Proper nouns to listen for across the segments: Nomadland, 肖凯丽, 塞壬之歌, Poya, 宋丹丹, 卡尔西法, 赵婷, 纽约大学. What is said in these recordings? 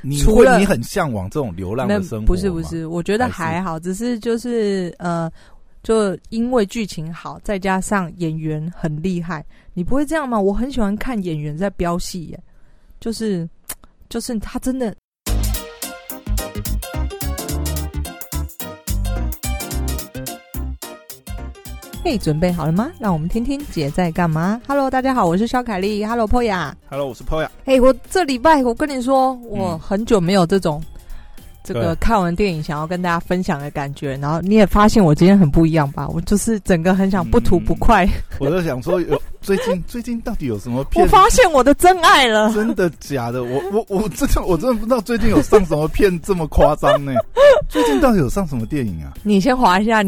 你很向往这种流浪的生活吗？不是，我觉得还好，只是就是就因为剧情好，再加上演员很厉害，你不会这样吗？我很喜欢看演员在飙戏耶，就是他真的。嘿，准备好了吗？让我们听听姐在干嘛。Hello， 大家好，我是肖凯丽。Hello，Poya。Hello， 我是 Poya。嘿，我这礼拜我跟你说，我很久没有这种这个看完电影想要跟大家分享的感觉。然后你也发现我今天很不一样吧？我就是整个很想不吐不快。我就想说，最近到底有什么片？我发现我的真爱了。真的假的？我真的不知道最近有上什么片这么夸张呢？最近到底有上什么电影啊？你先滑一下。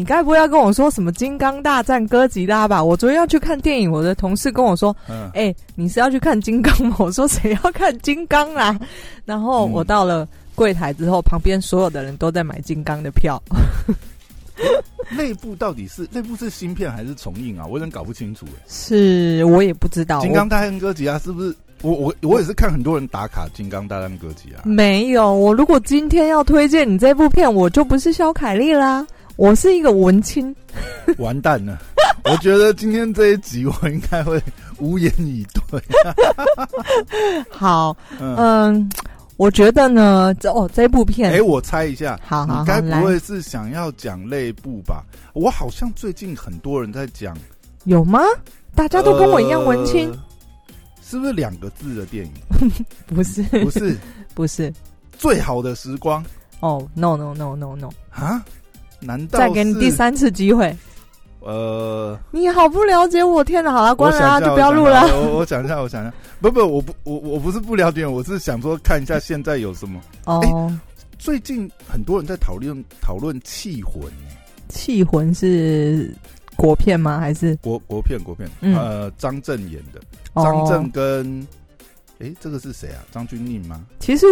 你该不会要跟我说什么《金刚大战哥吉拉》吧？我昨天要去看电影，我的同事跟我说：“欸，你是要去看金刚吗？”我说：“谁要看金刚啦？”然后我到了柜台之后，旁边所有的人都在买金刚的票。内部是新片还是重映啊？我有点搞不清楚欸。是我也不知道。《金刚大战哥吉拉》是不是？我也是看很多人打卡《金刚大战哥吉拉》。没有，我如果今天要推荐你这部片，我就不是肖凯丽啦。我是一个文青，完蛋了！我觉得今天这一集我应该会无言以对。好，我觉得呢，这部片，我猜一下，好，你该不会是想要讲内部吧？我好像最近很多人在讲，有吗？大家都跟我一样文青，是不是两个字的电影？不是，最好的时光。哦、no 啊！难道再给你第三次机会？你好不了解我，天哪！好了，关了啊，就不要录了。我想一下，我不是不了解，我是想说看一下现在有什么。哦，最近很多人在讨论《緝魂》。《緝魂》是国片吗？还是国片？张震演的，张震跟这个是谁啊？张钧甯吗？其实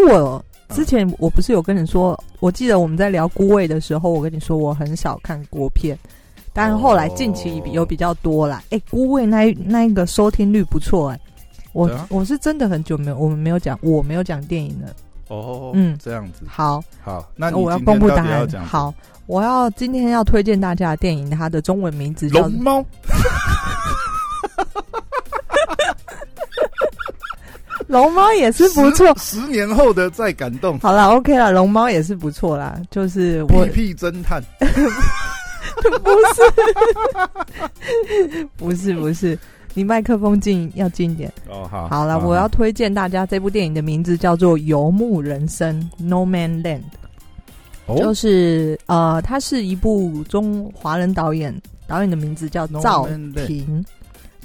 之前我不是有跟你说，我记得我们在聊孤味的时候，我跟你说我很少看国片，但后来近期有比较多啦。孤味那一个收听率不错哎，我是真的很久我没有讲电影了。这样子。好，那你我要公布答案。好，我要今天要推荐大家的电影，它的中文名字叫《龙猫》。龙猫也是不错，10年后的再感动。好啦 ，OK 啦，龙猫也是不错啦，就是我屁屁侦探，不是，你麦克风要近一点。好，好啦，我要推荐大家这部电影的名字叫做《游牧人生》（Nomadland），就是它是一部中华人导演的名字叫赵婷。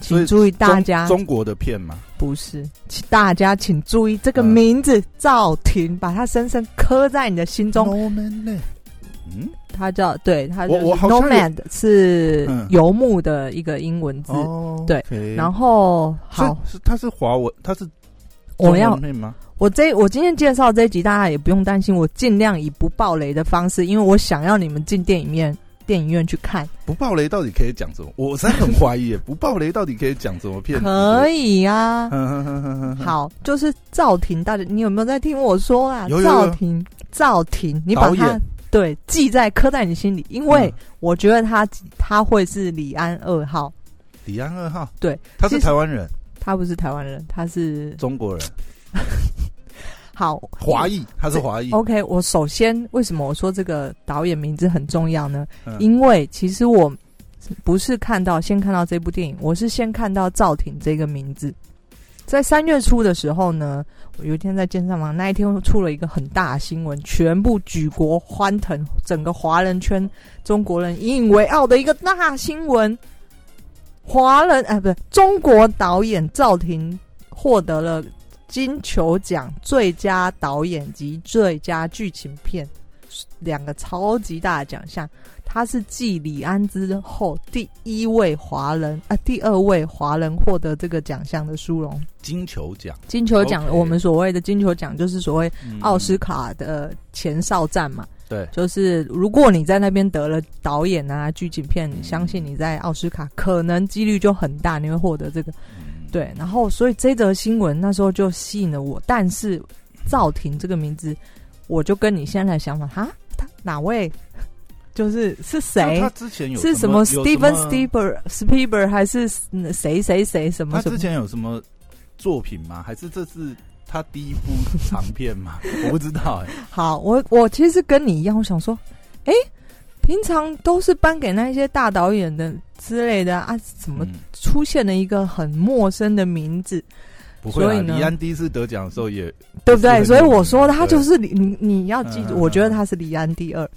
请注意大家，中国的片吗？不是，大家请注意这个名字赵婷，把它深深刻在你的心中。Nomadland，它叫对，它就是 Nomad 是游牧的一个英文字，对。Okay， 然后好，它是华文，它是中文片吗？我今天介绍这一集，大家也不用担心，我尽量以不爆雷的方式，因为我想要你们进电影院去看。不爆雷到底可以讲什么？我真的很怀疑不爆雷到底可以讲什么片？可以啊。好，就是赵婷，大家你有没有在听我说啊？赵婷，你把它对刻在你心里，因为我觉得他会是李安2号。李安二号，对，他是台湾人，他不是台湾人，他是中国人。好，华裔，他是华裔。OK， 我首先为什么我说这个导演名字很重要呢？因为其实我不是先看到这部电影，我是先看到赵婷这个名字。在3月初的时候呢，我有一天在健身房，那一天出了一个很大的新闻，全部举国欢腾，整个华人圈中国人引以为傲的一个大新闻。中国导演赵婷获得了金球奖最佳导演及最佳剧情片两个超级大的奖项，他是继李安之后第二位华人获得这个奖项的殊荣。金球奖、okay， 我们所谓的金球奖就是所谓奥斯卡的前哨战嘛。对，就是如果你在那边得了导演啊剧情片，相信你在奥斯卡可能几率就很大，你会获得这个。对，然后所以这则新闻那时候就吸引了我，但是赵婷这个名字，我就跟你现在的想法，哈，他哪位？就是是谁？他之前有什么是什么 Steven Spielberg 还是谁谁谁什么？他之前有什么作品吗？还是这是他第一部长片吗？我不知道哎、欸。好，我其实跟你一样，我想说，哎、欸。平常都是颁给那些大导演的之类的啊，怎么出现了一个很陌生的名字？不会啊，李安第一次得奖的时候也对不对？所以我说他就是你要记住，我觉得他是李安第二。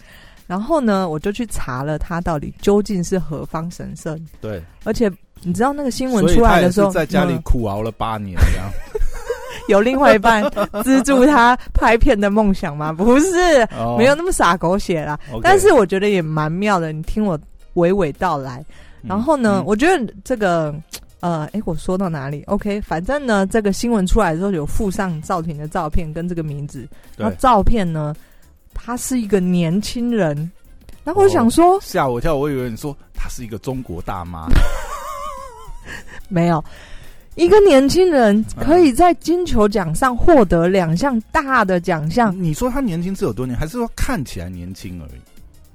然后呢，我就去查了他到底究竟是何方神圣。对，而且你知道那个新闻出来的时候，在家里苦熬了8年这样。有另外一半资助他拍片的梦想吗？不是， oh, 没有那么傻狗血啦。Okay. 但是我觉得也蛮妙的，你听我娓娓道来。然后呢，我觉得这个我说到哪里 ？OK， 反正呢，这个新闻出来的时候有附上赵婷的照片跟这个名字。那照片呢，他是一个年轻人。然后我想说，吓我一跳，我以为你说他是一个中国大妈。没有。一个年轻人可以在金球奖上获得2项大的奖项、你说他年轻是有多年，还是说看起来年轻而已？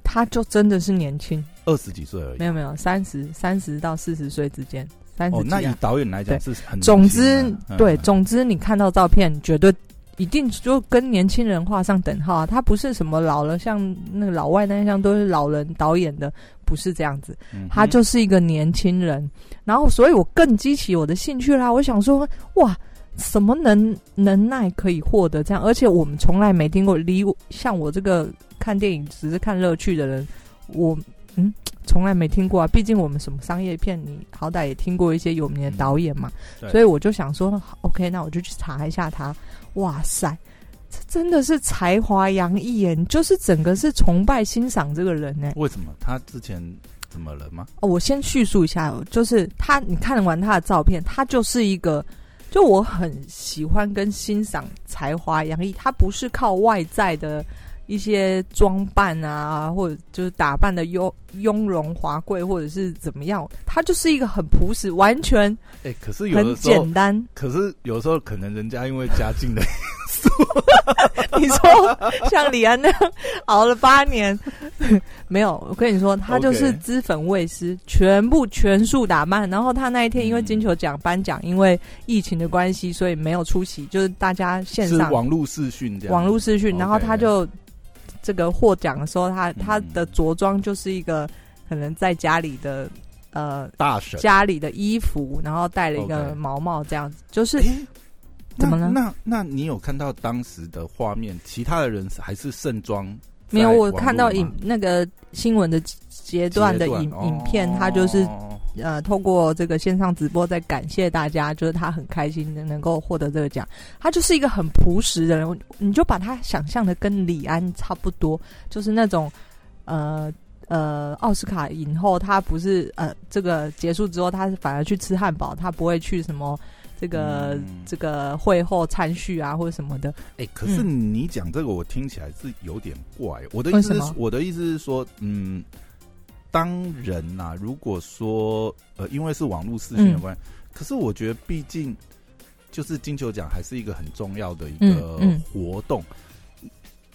他就真的是年轻，20几岁而已。没有没有，30到40岁之间，30几。那以导演来讲是很年轻、啊。总之、对，总之你看到照片，绝对一定就跟年轻人画上等号啊！他不是什么老了，像那个老外那样都是老人导演的。不是这样子，他就是一个年轻人，然后所以我更激起我的兴趣啦。我想说，哇，什么能耐可以获得这样？而且我们从来没听过，像我这个看电影只是看乐趣的人，我从来没听过啊。毕竟我们什么商业片，你好歹也听过一些有名的导演嘛。所以我就想说 ，OK， 那我就去查一下他。哇塞，这真的是才华洋溢耶！就是整个是崇拜欣赏这个人呢。为什么？他之前怎么了吗？我先叙述一下，就是他，你看完他的照片，他就是一个，就我很喜欢跟欣赏才华洋溢。他不是靠外在的一些装扮啊，或者就是打扮的雍容华贵，或者是怎么样，他就是一个很朴实，完全可是有的时候很简单。可是有的时候可能人家因为家境的。你说像李安那样熬了8年，没有？我跟你说，他就是脂粉未施，全部全数打扮。然后他那一天因为金球奖颁奖，因为疫情的关系，所以没有出席，就是大家线上是网络视讯。然后他就这个获奖的时候，他的着装就是一个可能在家里的大婶家里的衣服，然后戴了一个毛帽，这样子就是。怎么了？那你有看到当时的画面？其他的人还是盛装？没有，我看到那个新闻的阶段的影片，他就是透过这个线上直播在感谢大家，就是他很开心的能够获得这个奖。他就是一个很朴实的人，你就把他想象的跟李安差不多，就是那种奥斯卡影后，他不是这个结束之后，他反而去吃汉堡，他不会去什么。这个会后餐叙啊，或者什么的。可是你讲这个，我听起来是有点怪。我的意思是说，当人啊，如果说因为是网络视讯的关系，可是我觉得毕竟就是金球奖还是一个很重要的一个活动。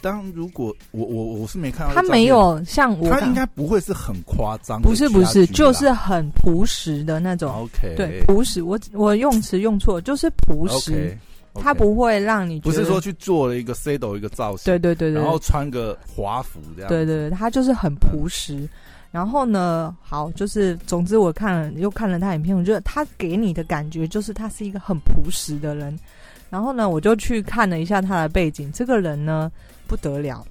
当如果我是没看到他没有像我，他应该不会是很夸张，不是，就是很朴实的那种。OK， 对，朴实，我用词用错，就是朴实，他不会让你觉得不是说去做了一个 一个造型，对，然后穿个华服这样，对，他就是很朴实。然后呢，好，就是总之我看了他影片，我觉得他给你的感觉就是他是一个很朴实的人。然后呢，我就去看了一下他的背景，这个人呢。不得了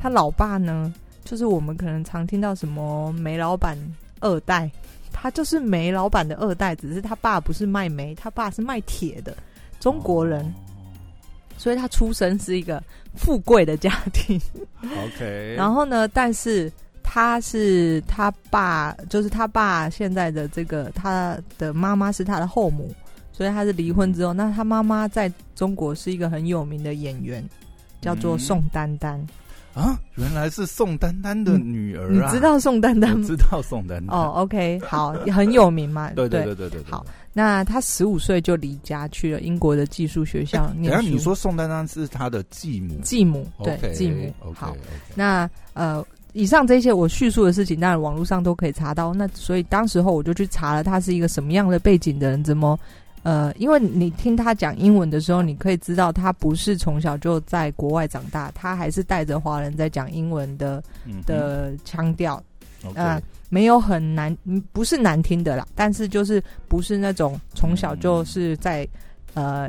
他老爸呢就是我们可能常听到什么煤老板二代，他就是煤老板的二代，只是他爸不是卖煤，他爸是卖铁的中国人，所以他出生是一个富贵的家庭。OK， 然后呢，但是他是他爸，就是他爸现在的这个他的妈妈是他的后母，所以他是离婚之后，那他妈妈在中国是一个很有名的演员。叫做宋丹丹，啊，原来是宋丹丹的女儿啊！你知道宋丹丹吗？知道宋丹丹。哦 ，OK， 好，很有名嘛。对对对对 对。好，那他15岁就离家去了英国的技术学校念书。等一下，你说宋丹丹是他的继母？继母，对， okay, 继母。Okay, 好， okay, 那以上这些我叙述的事情，当然网络上都可以查到。那所以当时候我就去查了，他是一个什么样的背景的人，怎么？因为你听他讲英文的时候，你可以知道他不是从小就在国外长大，他还是带着华人在讲英文的腔调，没有很难，不是难听的啦，但是就是不是那种从小就是在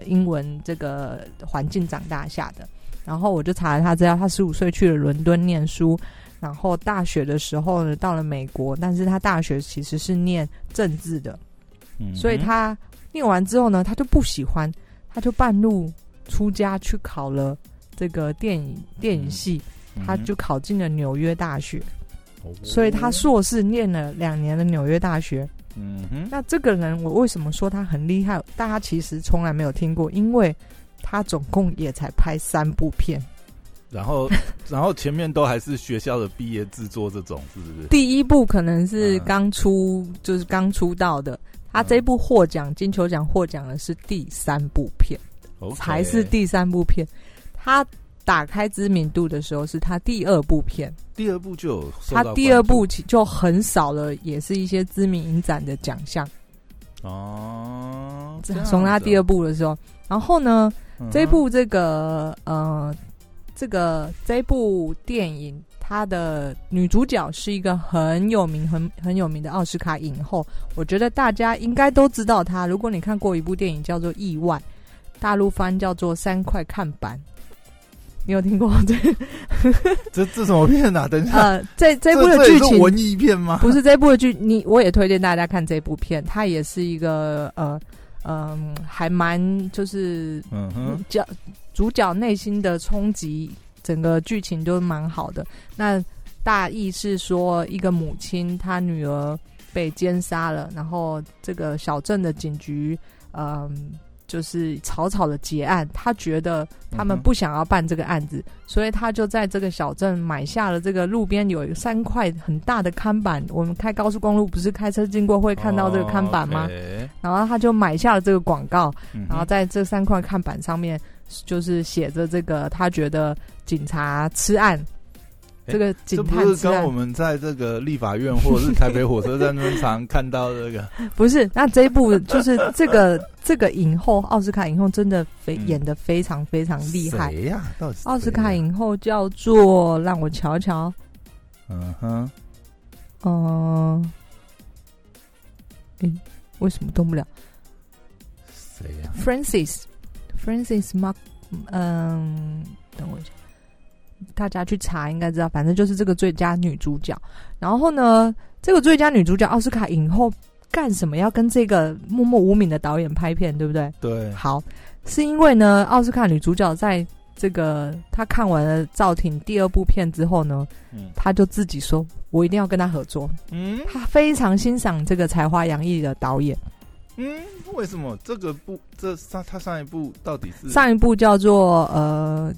英文这个环境长大下的。然后我就查了他资料，他15岁去了伦敦念书，然后大学的时候呢到了美国，但是他大学其实是念政治的，所以他念完之后呢，他就不喜欢，他就半路出家去考了这个电影系，他就考进了纽约大学，所以他硕士念了2年的纽约大学。那这个人我为什么说他很厉害？大家其实从来没有听过，因为他总共也才拍3部片。然后前面都还是学校的毕业制作这种，是不是？第一部可能是就是刚出道的。他这部获奖金球奖获奖的是第3部片，才是第3部片。他打开知名度的时候是他第2部片，第2部就有受到关注，他第2部就很少了，也是一些知名影展的奖项。哦，从他第2部的时候，然后呢，这部电影。她的女主角是一个很有名的奥斯卡影后，我觉得大家应该都知道她。如果你看过一部电影叫做《意外》，大陆翻叫做《3块看板》，你有听过这什么片啊？等一下，这部的剧情是文艺片吗？不是，这部的剧我也推荐大家看这部片，它也是一个还蛮就是主角内心的冲击。整个剧情都蛮好的，那大意是说一个母亲她女儿被奸杀了，然后这个小镇的警局就是草草的结案，她觉得他们不想要办这个案子，所以她就在这个小镇买下了这个路边有3块很大的看板，我们开高速公路不是开车经过会看到这个看板吗？然后她就买下了这个广告，然后在这3块看板上面就是写着这个，他觉得警察吃案，这个警探吃案，这不是跟我们在这个立法院或者是台北火车站中常看到这个不是？那这一部就是这个影后，奥斯卡影后真的演得非常非常厉害。谁呀？到底奥斯卡影后叫做让我瞧瞧，为什么动不了？谁呀？Francis Mark， 等我一下，大家去查应该知道，反正就是这个最佳女主角。然后呢，这个最佳女主角奥斯卡影后干什么要跟这个默默无名的导演拍片，对不对？对。好，是因为呢，奥斯卡女主角在这个她看完了赵婷第2部片之后呢，她就自己说：“我一定要跟她合作。”她非常欣赏这个才华洋溢的导演。为什么这个部他上一部到底是？上一部叫做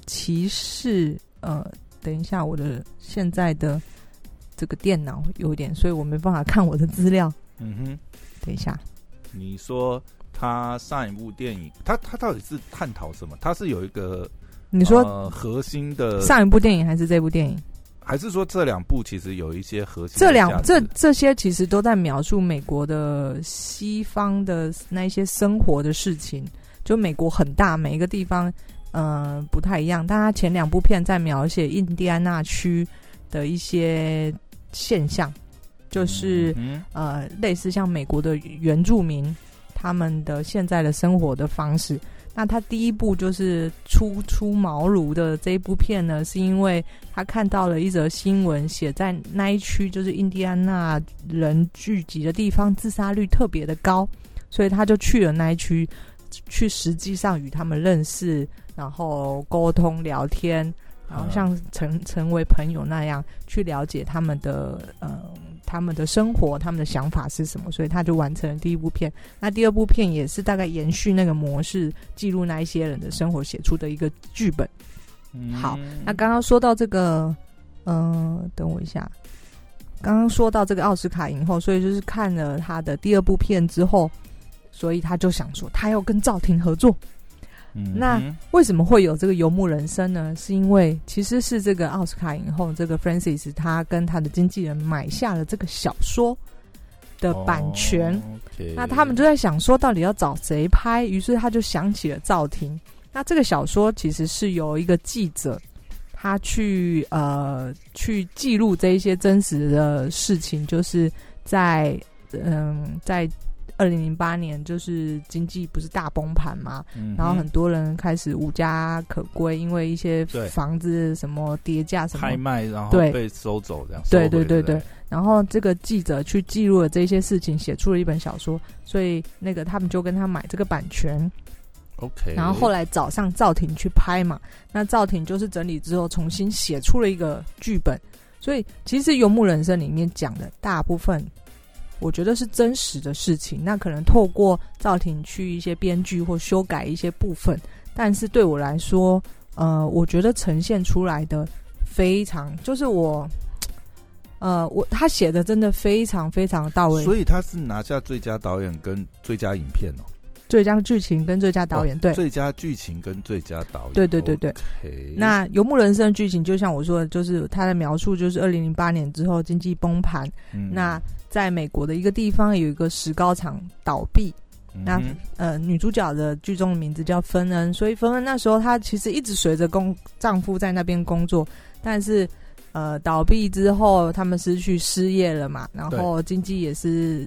骑士等一下，我的现在的这个电脑有点，所以我没办法看我的资料。等一下，你说他上一部电影，他到底是探讨什么？他是有一个你说核心的上一部电影还是这部电影？还是说这2部其实有一些核心？这些其实都在描述美国的西方的那一些生活的事情。就美国很大，每一个地方不太一样。但它前2部片在描写印第安纳区的一些现象，就是类似像美国的原住民他们的现在的生活的方式。那他第1部就是初出茅庐的这一部片呢，是因为他看到了一则新闻，写在那一区就是印第安纳人聚集的地方自杀率特别的高，所以他就去了那一区，去实际上与他们认识，然后沟通聊天，然后像成为朋友那样去了解他们的他们的生活，他们的想法是什么，所以他就完成了第1部片。那第2部片也是大概延续那个模式，记录那一些人的生活，写出的一个剧本。好，那刚刚说到这个，等我一下，刚刚说到这个奥斯卡影后，所以就是看了他的第二部片之后，所以他就想说他要跟赵婷合作。那为什么会有这个游牧人生呢？是因为其实是这个奥斯卡影后这个 Francis 她跟她的经纪人买下了这个小说的版权，那他们就在想说到底要找谁拍，于是他就想起了赵婷。那这个小说其实是由一个记者他去记录这一些真实的事情，就是在2008年就是经济不是大崩盘嘛，然后很多人开始无家可归，因为一些房子什么跌价什么拍卖，然后被收走这样。对对对对。然后这个记者去记录了这些事情，写出了一本小说，所以那个他们就跟他买这个版权。OK。然后后来找上赵婷去拍嘛，那赵婷就是整理之后重新写出了一个剧本，所以其实《游牧人生》里面讲的大部分，我觉得是真实的事情，那可能透过赵婷去一些编剧或修改一些部分，但是对我来说，我觉得呈现出来的非常，就是他写的真的非常非常到位，所以他是拿下最佳导演跟最佳影片哦，最佳剧情跟最佳导演，对，最佳剧情跟最佳导演，对对对对。Okay、那《游牧人生》的剧情，就像我说的，就是他的描述就是2008年之后经济崩盘，那。在美国的一个地方有一个石膏厂倒闭，那女主角的剧中的名字叫芬恩，所以芬恩那时候她其实一直随着丈夫在那边工作，但是倒闭之后他们失去失业了嘛，然后经济也是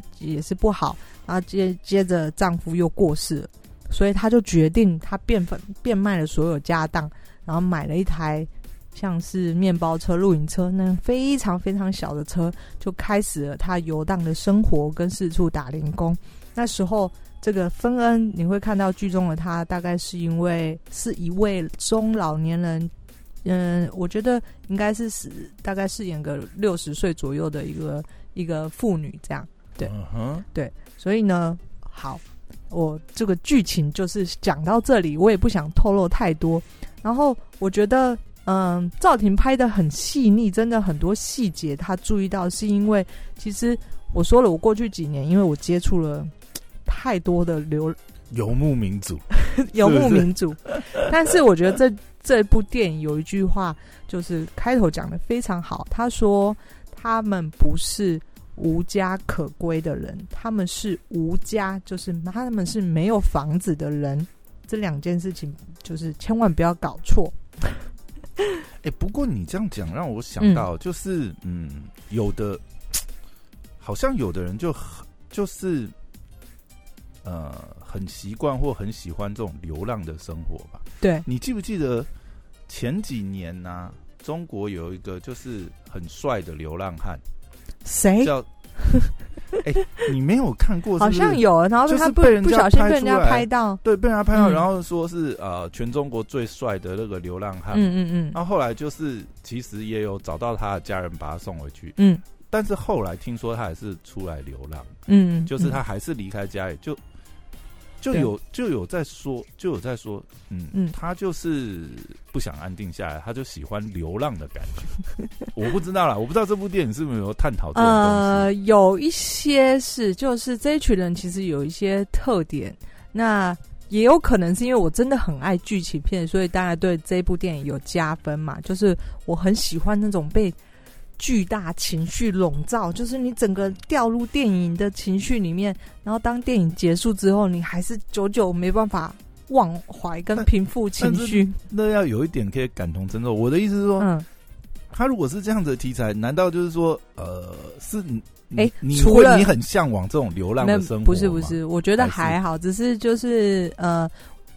不好，然后接着丈夫又过世了，所以她就决定她变卖了所有家当，然后买了一台像是面包车、露营车那非常非常小的车，就开始了他游荡的生活跟四处打零工。那时候这个芬恩你会看到剧中的他大概是因为是一位中老年人，我觉得应该是大概饰演个60岁左右的一个妇女这样，对、对，所以呢，好，我这个剧情就是讲到这里，我也不想透露太多。然后我觉得赵婷拍得很细腻，真的很多细节她注意到，是因为其实我说了，我过去几年因为我接触了太多的游牧民族游牧民族，但是我觉得这部电影有一句话就是开头讲得非常好，他说他们不是无家可归的人，他们是无家，就是他们是没有房子的人，这两件事情就是千万不要搞错。不过你这样讲让我想到，就是有的好像有的人就是很习惯或很喜欢这种流浪的生活吧。对，你记不记得前几年啊，中国有一个就是很帅的流浪汉，谁叫你没有看过是不是？好像有，然后他就是不小心被人家拍到，对，被人家拍到，然后说是全中国最帅的那个流浪汉，然后后来就是其实也有找到他的家人把他送回去，但是后来听说他还是出来流浪，就是他还是离开家里，就有在说，他就是不想安定下来，他就喜欢流浪的感觉。我不知道啦，我不知道这部电影是不是有探讨这种东西。有一些是，就是这一群人其实有一些特点，那也有可能是因为我真的很爱剧情片，所以当然对这部电影有加分嘛。就是我很喜欢那种被巨大情绪笼罩，就是你整个掉入电影的情绪里面，然后当电影结束之后你还是久久没办法忘怀跟平复情绪，那要有一点可以感同身受。我的意思是说，他如果是这样子的题材，难道就是说是你会你很向往这种流浪的生活？不是，我觉得还好，只是就是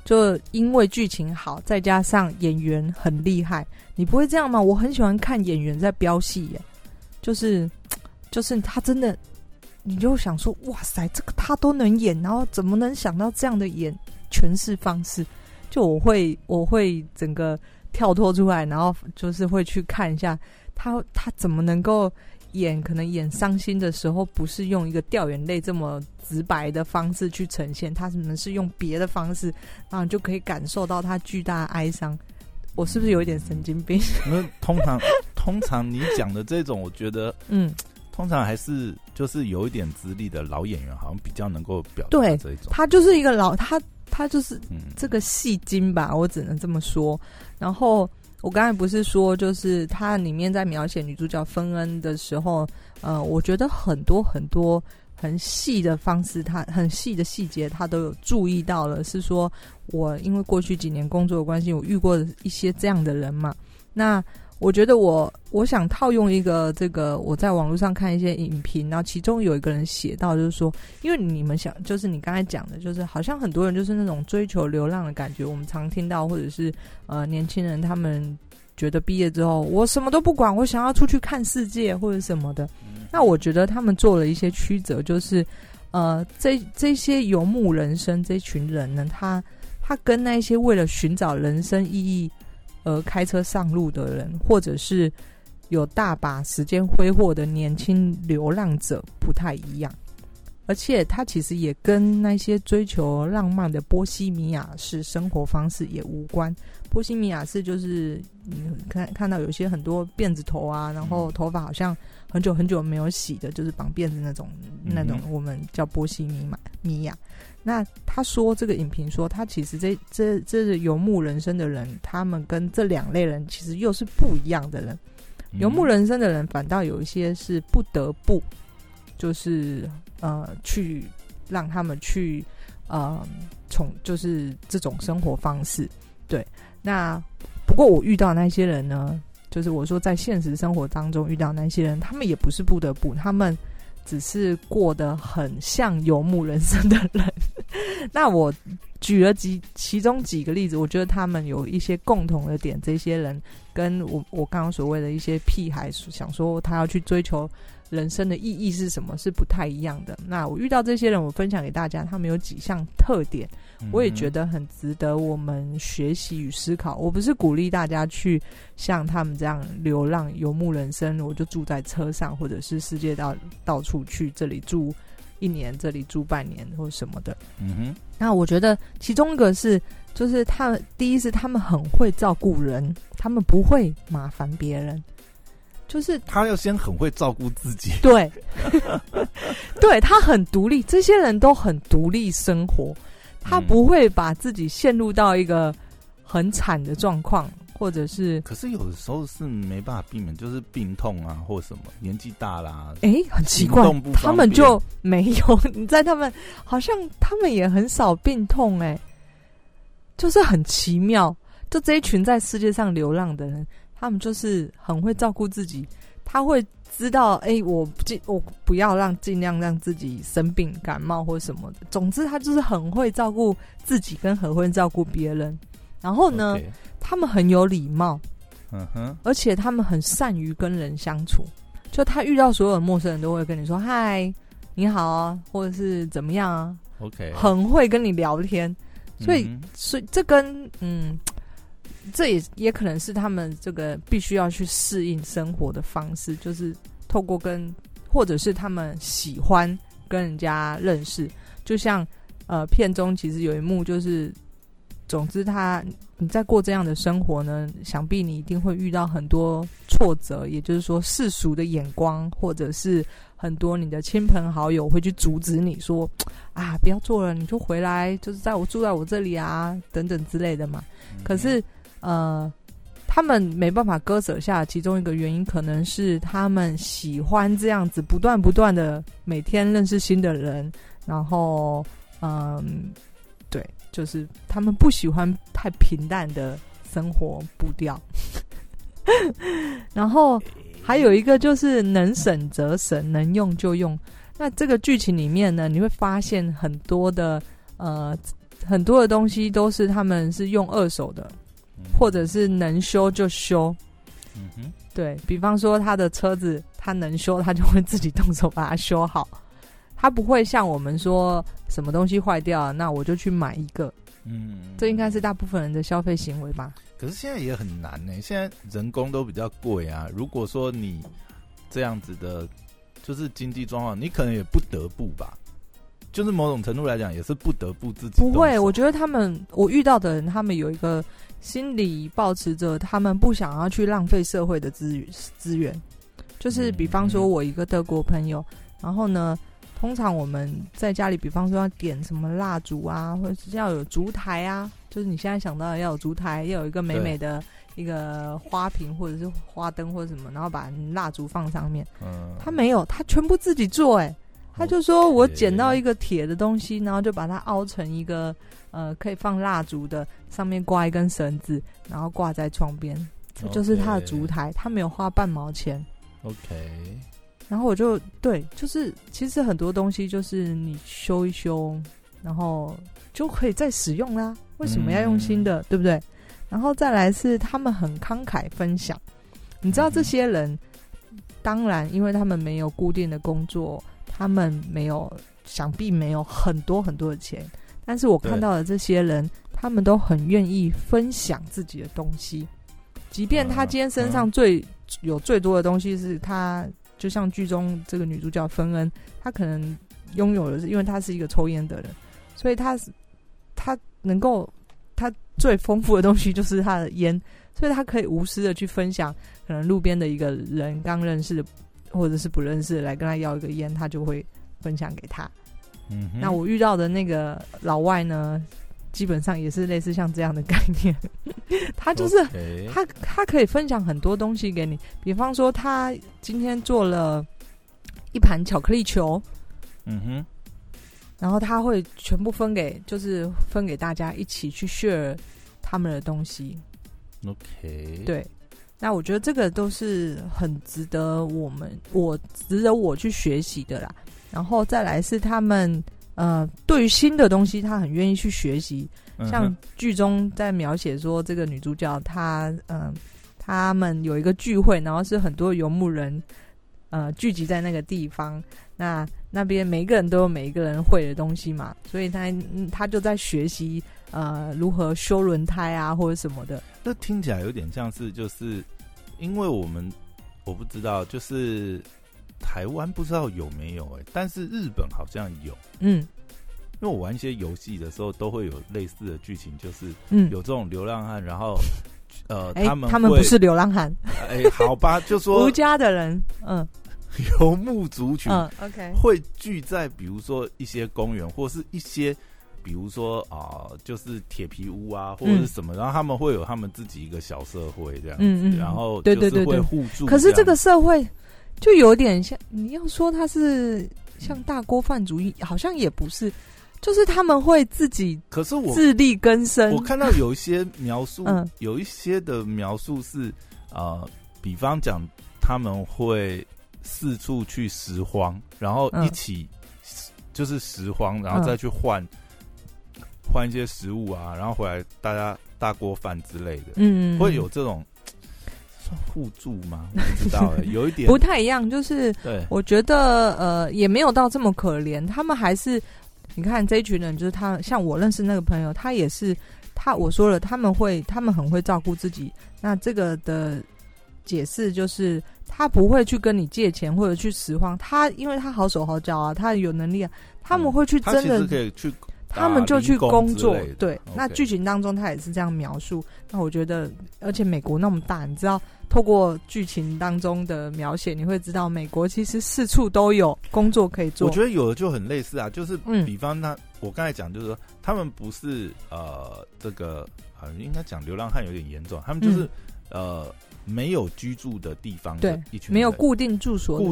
就因为剧情好，再加上演员很厉害，你不会这样吗？我很喜欢看演员在飙戏耶，就是他真的，你就想说，哇塞，这个他都能演，然后怎么能想到这样的演诠释方式？就我会整个跳脱出来，然后就是会去看一下他怎么能够演，可能演伤心的时候不是用一个掉眼泪这么直白的方式去呈现，他可能是用别的方式，然后就可以感受到他巨大的哀伤。我是不是有一点神经病？因为通常你讲的这种，我觉得通常还是就是有一点资历的老演员，好像比较能够表达这种。对，他就是一个老他就是这个戏精吧，我只能这么说。然后我刚才不是说，就是他里面在描写女主角芬恩的时候，我觉得很多很细的方式，他很细的细节，他都有注意到了。是说我因为过去几年工作的关系，我遇过一些这样的人嘛。那我觉得我想套用一个这个，我在网络上看一些影评，然后其中有一个人写到，就是说，因为你们想，就是你刚才讲的，就是好像很多人就是那种追求流浪的感觉，我们常听到，或者是年轻人他们觉得毕业之后我什么都不管，我想要出去看世界或者什么的。那我觉得他们做了一些曲折，就是这些游牧人生这群人呢，他跟那些为了寻找人生意义而开车上路的人，或者是有大把时间挥霍的年轻流浪者不太一样，而且他其实也跟那些追求浪漫的波西米亚式生活方式也无关。波西米亚式就是你看到有些很多辫子头啊，然后头发好像很久很久没有洗的，就是绑辫子那种，我们叫波西米亚。那他说这个影评说，他其实这游牧人生的人，他们跟这两类人其实又是不一样的人。游牧人生的人反倒有一些是不得不，就是去让他们去就是这种生活方式。对，那不过我遇到那些人呢，就是我说在现实生活当中遇到那些人，他们也不是不得不，他们只是过得很像游牧人生的人。那我举了其中几个例子，我觉得他们有一些共同的点，这些人跟我刚刚所谓的一些屁孩想说他要去追求人生的意义是什么，是不太一样的。那我遇到这些人，我分享给大家，他们有几项特点，我也觉得很值得我们学习与思考。我不是鼓励大家去像他们这样流浪游牧人生，我就住在车上，或者是世界到处去，这里住一年，这里住半年或什么的。那我觉得其中一个是，就是第一是他们很会照顾人，他们不会麻烦别人，就是他要先很会照顾自己。对对，他很独立，这些人都很独立生活，他不会把自己陷入到一个很惨的状况，或者是可是有的时候是没办法避免，就是病痛啊或什么，年纪大啦，很奇怪，他们就没有你在他们好像他们也很少病痛，就是很奇妙。就这一群在世界上流浪的人，他们就是很会照顾自己，他会知道，我不要尽量让自己生病、感冒或什么的。总之，他就是很会照顾自己，跟很会照顾别人。然后呢， okay. 他们很有礼貌，而且他们很善于跟人相处。就他遇到所有的陌生人都会跟你说“嗨，你好啊”，或者是怎么样啊。OK， 很会跟你聊天，所以这跟这也可能是他们这个必须要去适应生活的方式，就是透过或者是他们喜欢跟人家认识。就像片中其实有一幕，就是总之你在过这样的生活呢，想必你一定会遇到很多挫折，也就是说世俗的眼光，或者是很多你的亲朋好友会去阻止你说啊，不要做了，你就回来，就是住在我这里啊，等等之类的嘛。可是他们没办法割舍下，其中一个原因可能是他们喜欢这样子不断的每天认识新的人，然后对，就是他们不喜欢太平淡的生活步调。然后还有一个就是能省则省，能用就用。那这个剧情里面呢，你会发现很多的东西都是他们是用二手的，或者是能修就修。对，比方说他的车子他能修，他就会自己动手把它修好，他不会像我们说什么东西坏掉了，那我就去买一个。这应该是大部分人的消费行为吧。可是现在也很难呢，现在人工都比较贵啊。如果说你这样子的就是经济状况，你可能也不得不吧。就是某种程度来讲也是不得不自己不会，我觉得他们我遇到的人他们有一个心理抱持着他们不想要去浪费社会的资源，就是比方说我一个德国朋友，然后呢通常我们在家里比方说要点什么蜡烛啊，或者是要有烛台啊，就是你现在想到的要有烛台，要有一个美美的一个花瓶或者是花灯或者什么，然后把蜡烛放上面。他没有，他全部自己做。他就说我捡到一个铁的东西，然后就把它凹成一个可以放蜡烛的，上面挂一根绳子，然后挂在窗边，这就是他的烛台。他没有花半毛钱。OK。然后我就对，就是其实很多东西就是你修一修，然后就可以再使用啦。为什么要用新的，对不对？然后再来是他们很慷慨分享，你知道这些人当然因为他们没有固定的工作，他们没有想必没有很多很多的钱，但是我看到的这些人他们都很愿意分享自己的东西，即便他今天身上有最多的东西是他就像剧中这个女主角芬恩，她可能拥有的是因为她是一个抽烟的人，所以她能够他最丰富的东西就是他的烟，所以他可以无私的去分享，可能路边的一个人刚认识的或者是不认识的来跟他要一个烟，他就会分享给他。那我遇到的那个老外呢，基本上也是类似像这样的概念。他就是、okay. 他可以分享很多东西给你，比方说他今天做了一盘巧克力球，然后他会全部分给大家一起去 share 他们的东西。 OK， 对，那我觉得这个都是很值得我去学习的啦。然后再来是他们对于新的东西他很愿意去学习，像剧中在描写说这个女主角她他们有一个聚会，然后是很多游牧人聚集在那个地方，那边每一个人都有每一个人会的东西嘛，所以他就在学习如何修轮胎啊或者什么的。那听起来有点像是就是因为我不知道，就是台湾不知道有没有但是日本好像有，因为我玩一些游戏的时候都会有类似的剧情，就是有这种流浪汉，然后他们不是流浪汉，好吧，就说无家的人，游牧族群会聚在比如说一些公园或是一些比如说就是铁皮屋啊或者是什么，然后他们会有他们自己一个小社会这样子，然后就是会互助。可是这个社会就有点像你要说它是像大锅饭主义，好像也不是，就是他们会自己自力更生。我看到有一些描述有一些的描述是比方讲他们会四处去拾荒，然后一起就是拾荒，然后再去换一些食物啊，然后回来大家大锅饭之类的，会有这种互助吗？我不知道有一点不太一样，就是我觉得也没有到这么可怜，他们还是你看这一群人，就是他像我认识那个朋友，他也是我说了他们很会照顾自己，那这个的解释就是他不会去跟你借钱或者去拾荒，他因为他好手好脚啊，他有能力啊，他们会去真的，他其实可以去，他们就去工作。对，那剧情当中他也是这样描述。那我觉得，而且美国那么大，你知道，透过剧情当中的描写，你会知道美国其实四处都有工作可以做。我觉得有的就很类似啊，就是比方我刚才讲就是说，他们不是这个应该讲流浪汉有点严重，他们就是没有居住的地方的一群人，没有固定住所的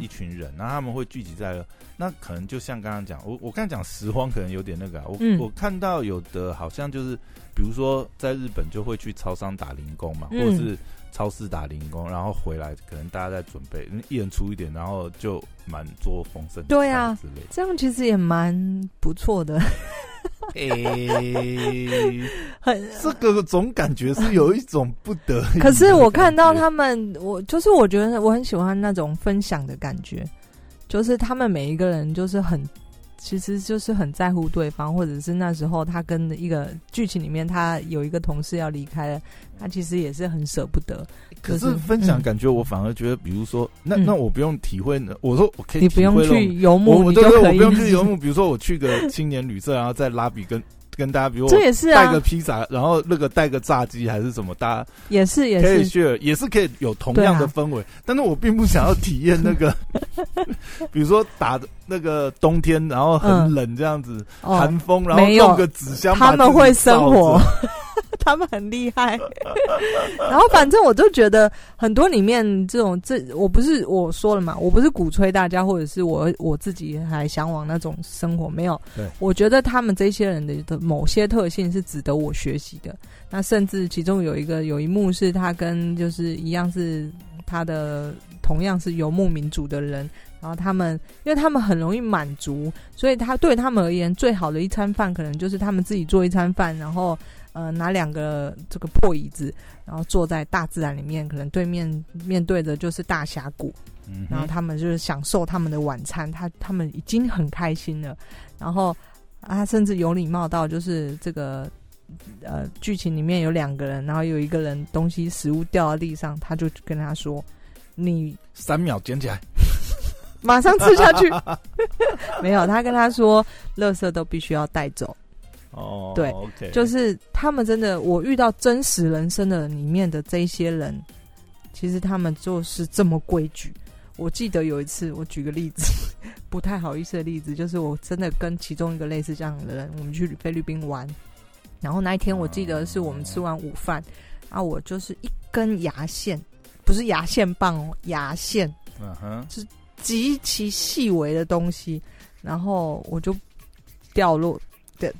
一群人，然后他们会聚集在了。那可能就像刚刚讲，我刚才讲拾荒可能有点那个我看到有的好像就是比如说在日本就会去超商打零工嘛，或者是超市打零工，然后回来可能大家在准备一人出一点，然后就蛮做丰盛的。对啊，这样其实也蛮不错的。这个总感觉是有一种不得已。可是我看到他们，我觉得我很喜欢那种分享的感觉，就是他们每一个人就是很其实就是很在乎对方，或者是那时候他跟一个剧情里面他有一个同事要离开了，他其实也是很舍不得。可是分享感觉我反而觉得，比如说那我不用体会，我说我可以体会，你不用去游牧，我不用去游牧。比如说我去个青年旅社，然后在拉比跟大家，比如这也是带个披萨、啊，然后那个带个炸鸡还是什么，大家也是可以去，也是可以有同样的氛围。啊、但是我并不想要体验那个，比如说打那个冬天，然后很冷这样子，寒风，然后弄个纸箱，他们会生活。他们很厉害然后反正我就觉得很多里面这种我说了嘛，我不是鼓吹大家，或者是我自己还向往那种生活，没有，我觉得他们这些人的某些特性是值得我学习的。那甚至其中有一幕是他跟就是一样是他的同样是游牧民族的人，然后他们因为他们很容易满足，所以对他们而言最好的一餐饭可能就是他们自己做一餐饭，然后拿两个这个破椅子，然后坐在大自然里面，可能对面面对着就是大峡谷，然后他们就是享受他们的晚餐，他们已经很开心了。然后他甚至有礼貌到就是这个剧情里面有两个人，然后有一个人东西食物掉到地上，他就跟他说：“你3秒捡起来。”马上吃下去没有，他跟他说垃圾都必须要带走。哦，对， okay. 就是他们真的，我遇到真实人生的里面的这些人，其实他们就是这么规矩。我记得有一次，我举个例子不太好意思的例子，就是我真的跟其中一个类似这样的人，我们去菲律宾玩，然后那一天我记得是我们吃完午饭啊，我就是一根牙线，不是牙线棒哦，牙线，是极其细微的东西，然后我就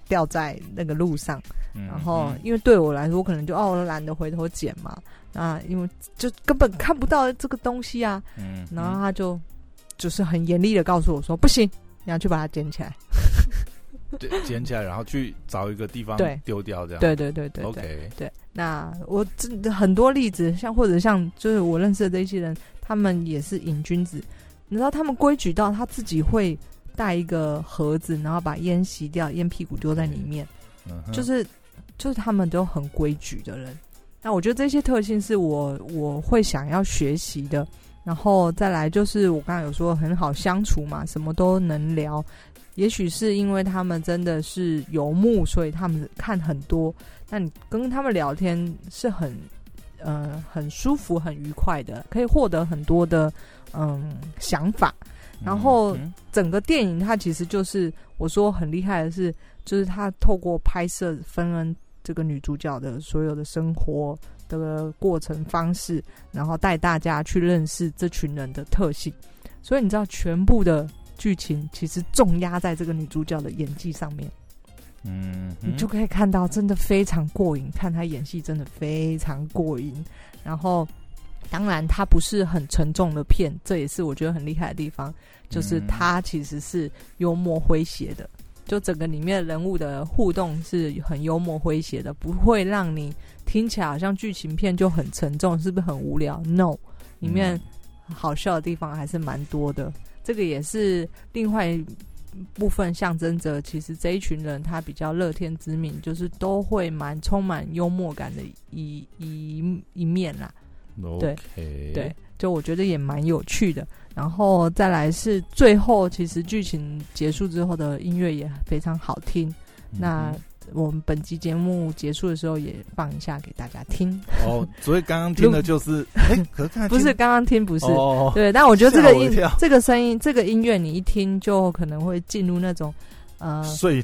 掉在那个路上，然后因为对我来说，我可能就懒得回头捡嘛，啊，因为就根本看不到这个东西啊，然后他就是很严厉的告诉我说：“不行，你要去把它捡起来。”捡起来，然后去找一个地方丢掉，这样。对对对对 ，OK。对，那我很多例子，或者像就是我认识的这些人，他们也是瘾君子，你知道他们规矩到他自己会带一个盒子，然后把烟吸掉，烟屁股丢在里面，就是他们都很规矩的人。那我觉得这些特性是我会想要学习的。然后再来就是我刚才有说很好相处嘛，什么都能聊。也许是因为他们真的是游牧，所以他们看很多。那你跟他们聊天是很舒服、很愉快的，可以获得很多的想法。然后整个电影它其实就是我说很厉害的是，就是它透过拍摄芬恩这个女主角的所有的生活的过程方式，然后带大家去认识这群人的特性。所以你知道全部的剧情其实重压在这个女主角的演技上面，你就可以看到真的非常过瘾，看她演戏真的非常过瘾。然后当然它不是很沉重的片，这也是我觉得很厉害的地方，就是它其实是幽默诙谐的，就整个里面人物的互动是很幽默诙谐的，不会让你听起来好像剧情片就很沉重，是不是很无聊 ？No， 里面好笑的地方还是蛮多的。这个也是另外一部分象征着其实这一群人他比较乐天知命，就是都会蛮充满幽默感的一面啦。Okay. 对，就我觉得也蛮有趣的。然后再来是最后，其实剧情结束之后的音乐也非常好听。那我们本集节目结束的时候也放一下给大家听。哦，所以刚刚听的就是，可是不是刚刚听不是、哦，对。但我觉得这个声音，这个音乐你一听就可能会进入那种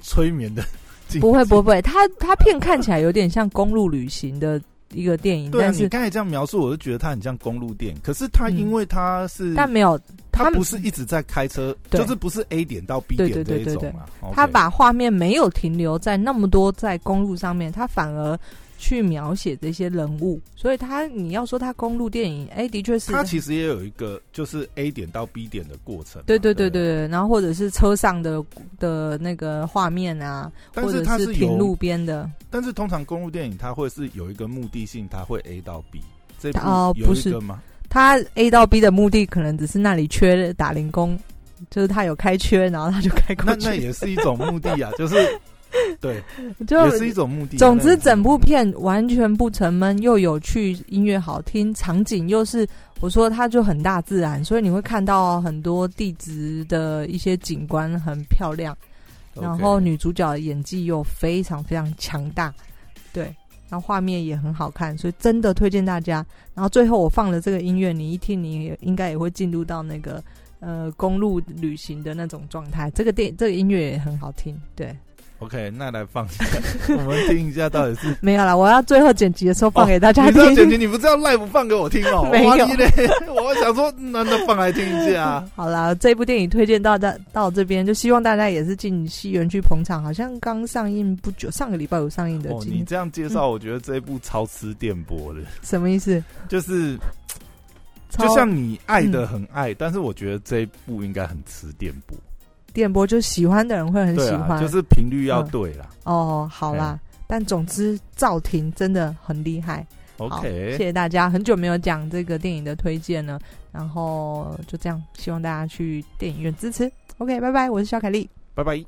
催眠的境界。不会，它片看起来有点像公路旅行的一个电影，对、啊、但是你刚才这样描述，我就觉得它很像公路电影。可是它因为它是，但没有，它不是一直在开车，就是不是 A 点到 B 点这一种、啊、对，它把画面没有停留在那么多在公路上面，它反而去描写这些人物，所以你要说它公路电影，的确是。它其实也有一个就是 A 点到 B 点的过程，对，然后或者是车上的那个画面啊，但是它是或者是停路边的。但是通常公路电影它会是有一个目的性，它会 A 到 B， 这部有一个吗？它 A 到 B 的目的可能只是那里缺打零工。就是他有开缺，然后他就开过去。那也是一种目的啊，就是对，也是一种目的。总之，整部片完全不沉闷，又有趣，音乐好听，场景又是我说它就很大自然，所以你会看到很多地质的一些景观很漂亮。然后女主角的演技又非常非常强大，对，然后画面也很好看，所以真的推荐大家。然后最后我放了这个音乐，你一听你也应该也会进入到那个公路旅行的那种状态。这个音乐也很好听，对。OK， 那来放一下，我们听一下到底是没有啦，我要最后剪辑的时候放给大家听。你知道剪辑，你不是要 live 放给我听哦？没有嘞，我想说那放来听一下啊。好啦，这部电影推荐到这边，就希望大家也是进戏院去捧场。好像刚上映不久，上个礼拜有上映的。哦，你这样介绍，我觉得这一部超吃电波的。什么意思？就是。就像你爱的很爱，但是我觉得这一部应该很吃电波。电波就喜欢的人会很喜欢，對啊，就是频率要对啦。哦，好啦，但总之赵婷真的很厉害。OK， 谢谢大家，很久没有讲这个电影的推荐了，然后就这样，希望大家去电影院支持。OK， 拜拜，我是小凯丽，拜拜。